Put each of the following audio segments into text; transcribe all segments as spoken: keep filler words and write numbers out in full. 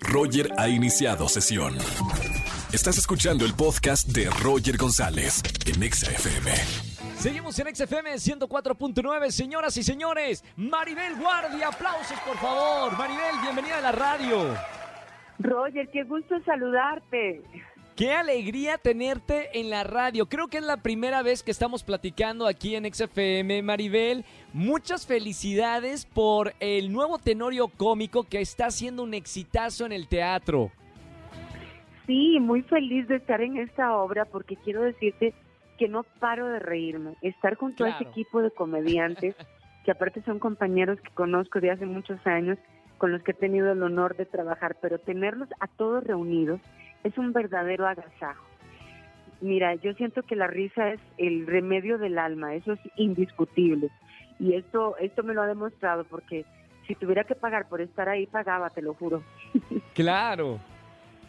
Roger ha iniciado sesión. Estás escuchando el podcast de Roger González en Exa F M. Seguimos en Exa F M ciento cuatro punto nueve, señoras y señores. Maribel Guardia, aplausos por favor. Maribel, bienvenida a la radio. Roger, qué gusto saludarte. Qué alegría tenerte en la radio. Creo que es la primera vez que estamos platicando aquí en Exa F M, Maribel. Muchas felicidades por el nuevo Tenorio Cómico que está haciendo un exitazo en el teatro. Sí, muy feliz de estar en esta obra porque quiero decirte que no paro de reírme. Estar con todo claro. Este equipo de comediantes, que aparte son compañeros que conozco de hace muchos años, con los que he tenido el honor de trabajar, pero tenerlos a todos reunidos es un verdadero agasajo. Mira, yo siento que la risa es el remedio del alma, eso es indiscutible. Y esto, esto me lo ha demostrado, porque si tuviera que pagar por estar ahí, pagaba, te lo juro. Claro.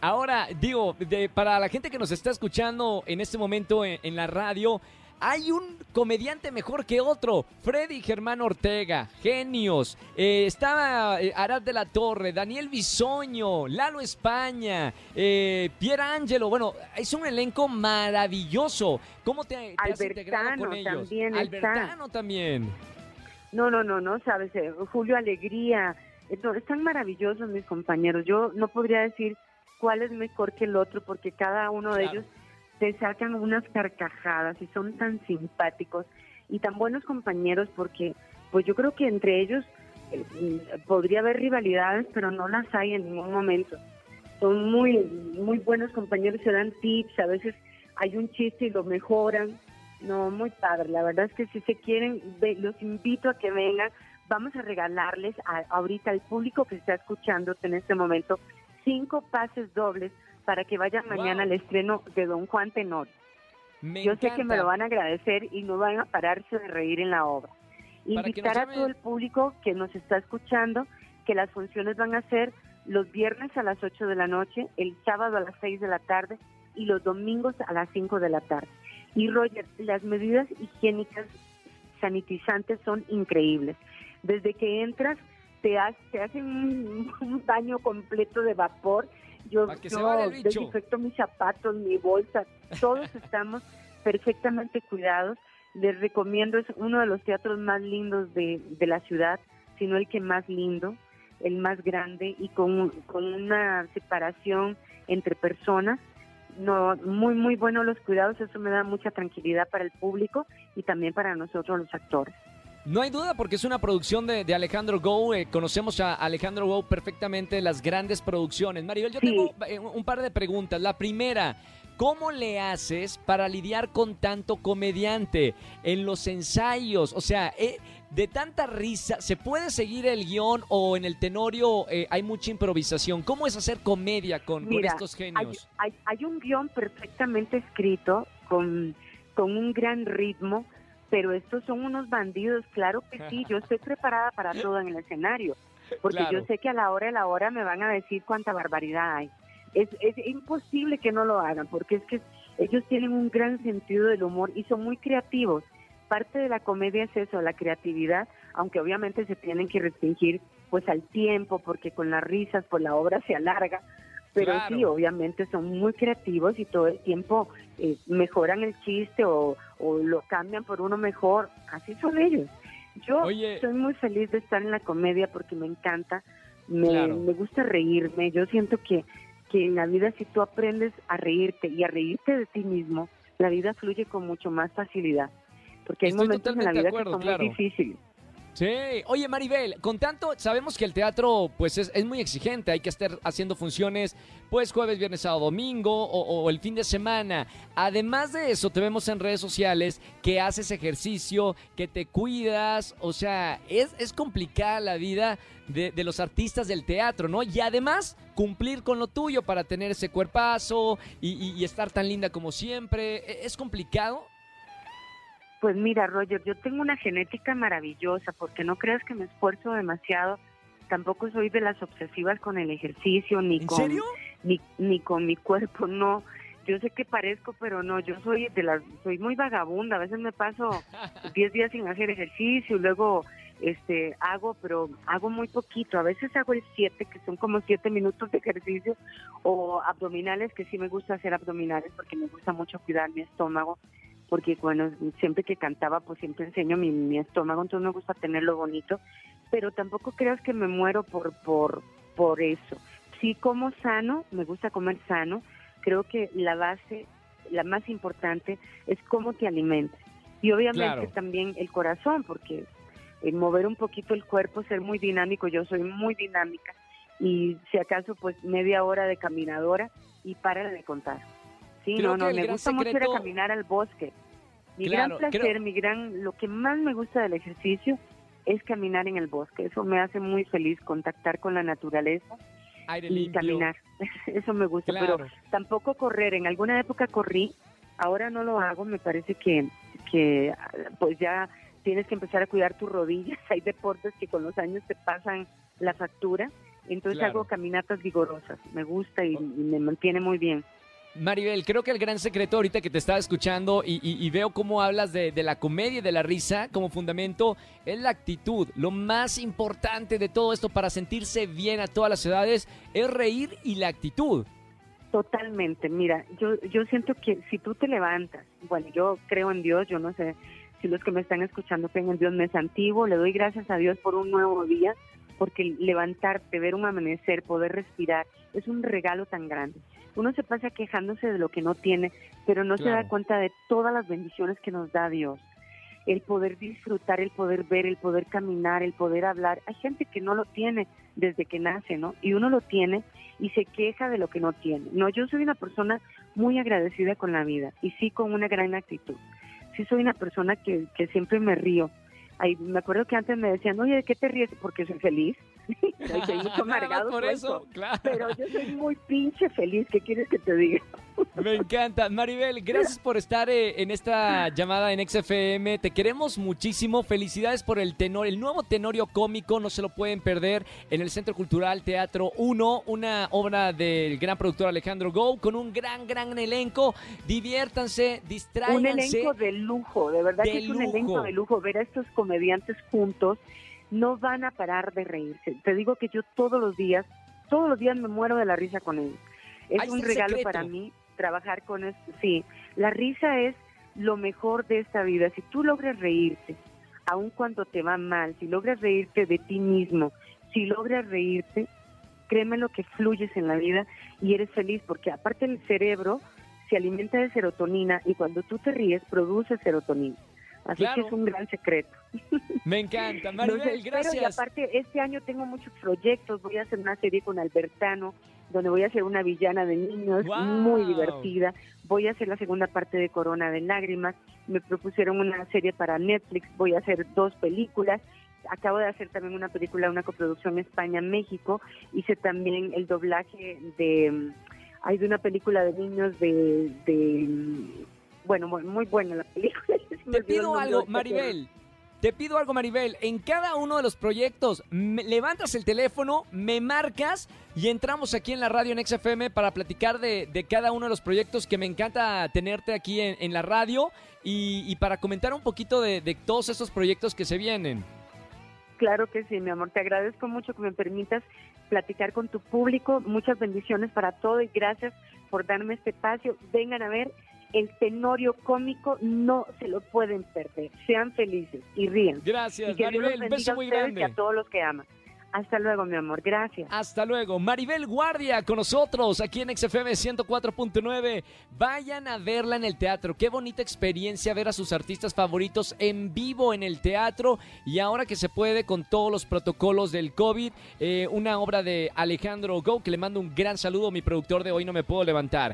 Ahora, digo, de, para la gente que nos está escuchando en este momento en, en la radio, hay un comediante mejor que otro. Freddy Germán Ortega, genios. Eh, estaba eh, Arad de la Torre, Daniel Bisogno, Lalo España, eh, Pierre Angelo. Bueno, es un elenco maravilloso. ¿Cómo te, te has integrado con ellos? Albertano también está. Albertano también. No, no, no, no, sabes, eh, Julio Alegría. No, están maravillosos mis compañeros. Yo no podría decir cuál es mejor que el otro, porque cada uno claro. de ellos te sacan unas carcajadas y son tan simpáticos y tan buenos compañeros, porque pues yo creo que entre ellos eh, podría haber rivalidades, pero no las hay en ningún momento. Son muy muy buenos compañeros, se dan tips, a veces hay un chiste y lo mejoran. No, muy padre, la verdad es que si se quieren, ve, los invito a que vengan. Vamos a regalarles a, ahorita al público que está escuchándote en este momento cinco pases dobles para que vayan mañana wow. al estreno de Don Juan Tenorio. Me Yo encanta. Sé que me lo van a agradecer y no van a pararse de reír en la obra. Invitar a llamen... todo el público que nos está escuchando, que las funciones van a ser los viernes a las ocho de la noche, el sábado a las seis de la tarde y los domingos a las cinco de la tarde. Y Roger, las medidas higiénicas sanitizantes son increíbles. Desde que entras te, has, te hacen un, un baño completo de vapor. Yo, yo desinfecto mis zapatos, mi bolsa, todos estamos perfectamente cuidados. Les recomiendo, es uno de los teatros más lindos de, de la ciudad, si no el que más lindo, el más grande y con, con una separación entre personas. No, muy, muy buenos los cuidados, eso me da mucha tranquilidad para el público y también para nosotros los actores. No hay duda, porque es una producción de, de Alejandro Gou. Eh, conocemos a Alejandro Gou perfectamente, las grandes producciones. Maribel, yo sí. tengo eh, un par de preguntas. La primera, ¿cómo le haces para lidiar con tanto comediante en los ensayos? O sea, eh, de tanta risa, ¿se puede seguir el guión o en el Tenorio eh, hay mucha improvisación? ¿Cómo es hacer comedia con, Mira, con estos genios? Hay, hay, hay un guión perfectamente escrito con, con un gran ritmo. Pero estos son unos bandidos, claro que sí, yo estoy preparada para todo en el escenario, porque claro. yo sé que a la hora de la hora me van a decir cuánta barbaridad hay. Es, es imposible que no lo hagan, porque es que ellos tienen un gran sentido del humor y son muy creativos. Parte de la comedia es eso, la creatividad, aunque obviamente se tienen que restringir pues al tiempo, porque con las risas pues la obra se alarga. Pero claro. sí, obviamente son muy creativos y todo el tiempo eh, mejoran el chiste o, o lo cambian por uno mejor. Así son ellos. Yo Oye. soy muy feliz de estar en la comedia porque me encanta, me, claro. me gusta reírme. Yo siento que, que en la vida, si tú aprendes a reírte y a reírte de ti mismo, la vida fluye con mucho más facilidad. Porque hay Estoy momentos en la vida acuerdo, que son claro. muy difíciles. Sí. Oye, Maribel, con tanto, sabemos que el teatro pues es, es muy exigente, hay que estar haciendo funciones pues jueves, viernes, sábado, domingo o, o el fin de semana. Además de eso, te vemos en redes sociales que haces ejercicio, que te cuidas, o sea, es, es complicada la vida de, de los artistas del teatro, ¿no? Y además, cumplir con lo tuyo para tener ese cuerpazo y, y, y estar tan linda como siempre, ¿es complicado? Pues mira, Roger, yo tengo una genética maravillosa, porque no creas que me esfuerzo demasiado. Tampoco soy de las obsesivas con el ejercicio, ni con, ¿En serio? Ni, ni con mi cuerpo, no. Yo sé que parezco, pero no, yo soy de las, soy muy vagabunda. A veces me paso diez días sin hacer ejercicio y luego este hago, pero hago muy poquito. A veces hago el siete, que son como siete minutos de ejercicio, o abdominales, que sí me gusta hacer abdominales porque me gusta mucho cuidar mi estómago, porque bueno, siempre que cantaba pues siempre enseño mi, mi estómago, entonces me gusta tenerlo bonito, pero tampoco creas que me muero por por por eso. Sí como sano, me gusta comer sano. Creo que la base, la más importante, es cómo te alimentas. Y obviamente claro, también el corazón, porque el mover un poquito el cuerpo, ser muy dinámico. Yo soy muy dinámica y si acaso pues media hora de caminadora y para de contar. Sí, creo no, no, me gusta secreto... mucho ir a caminar al bosque. Mi claro, gran placer, creo... mi gran, lo que más me gusta del ejercicio es caminar en el bosque. Eso me hace muy feliz, contactar con la naturaleza. Aire limpio. Y caminar, eso me gusta, claro, pero tampoco correr. En alguna época corrí, ahora no lo hago, me parece que, que pues ya tienes que empezar a cuidar tus rodillas. Hay deportes que con los años te pasan la factura, entonces claro, hago caminatas vigorosas, me gusta y, y me mantiene muy bien. Maribel, creo que el gran secreto ahorita que te estaba escuchando y, y, y veo cómo hablas de, de la comedia y de la risa como fundamento, es la actitud. Lo más importante de todo esto para sentirse bien a todas las edades es reír y la actitud. Totalmente, mira, yo, yo siento que si tú te levantas, bueno, yo creo en Dios, yo no sé si los que me están escuchando creen en Dios, me santivo, le doy gracias a Dios por un nuevo día, porque levantarte, ver un amanecer, poder respirar, es un regalo tan grande. Uno se pasa quejándose de lo que no tiene, pero no claro, se da cuenta de todas las bendiciones que nos da Dios. El poder disfrutar, el poder ver, el poder caminar, el poder hablar. Hay gente que no lo tiene desde que nace, ¿no? Y uno lo tiene y se queja de lo que no tiene. No, yo soy una persona muy agradecida con la vida y sí con una gran actitud. Sí soy una persona que, que siempre me río. Ay, me acuerdo que antes me decían, oye, ¿de qué te ríes? Porque soy feliz. Soy mucho amargado por eso, claro, pero yo soy muy pinche feliz, ¿qué quieres que te diga? Me encanta. Maribel, gracias por estar eh, en esta llamada en Exa F M. Te queremos muchísimo. Felicidades por el tenor, el nuevo Tenorio Cómico. No se lo pueden perder en el Centro Cultural Teatro uno. Una obra del gran productor Alejandro Gou con un gran, gran elenco. Diviértanse, distráiganse. Un elenco de lujo, de verdad de que es un lujo. Elenco de lujo. Ver a estos comediantes juntos. No van a parar de reírse. Te digo que yo todos los días, todos los días me muero de la risa con ellos. Es un regalo secreto para mí trabajar con esto. Sí, la risa es lo mejor de esta vida. Si tú logras reírte, aun cuando te va mal, si logras reírte de ti mismo, si logras reírte, créeme lo que fluyes en la vida y eres feliz, porque aparte el cerebro se alimenta de serotonina y cuando tú te ríes produce serotonina. Así claro, que es un gran secreto. Me encanta, Maribel, gracias. Y aparte, este año tengo muchos proyectos. Voy a hacer una serie con Albertano, donde voy a hacer una villana de niños, wow, muy divertida. Voy a hacer la segunda parte de Corona de Lágrimas. Me propusieron una serie para Netflix. Voy a hacer dos películas. Acabo de hacer también una película, una coproducción España-México. Hice también el doblaje de... Hay de una película de niños de... de bueno, muy buena la película. Te pido algo, Maribel, te pido algo, Maribel. En cada uno de los proyectos, me, levantas el teléfono, me marcas y entramos aquí en la radio en Exa F M para platicar de, de cada uno de los proyectos, que me encanta tenerte aquí en, en la radio y, y para comentar un poquito de, de todos estos proyectos que se vienen. Claro que sí, mi amor. Te agradezco mucho que me permitas platicar con tu público. Muchas bendiciones para todo y gracias por darme este espacio. Vengan a ver el Tenorio Cómico, no se lo pueden perder. Sean felices y ríen. Gracias, y que Maribel, Dios los bendiga a ustedes y a todos los que aman. Hasta luego, mi amor, gracias. Hasta luego. Maribel Guardia con nosotros aquí en Exa F M ciento cuatro punto nueve. Vayan a verla en el teatro. Qué bonita experiencia ver a sus artistas favoritos en vivo en el teatro. Y ahora que se puede con todos los protocolos del COVID, eh, una obra de Alejandro Gou, que le mando un gran saludo, mi productor de Hoy No Me Puedo Levantar.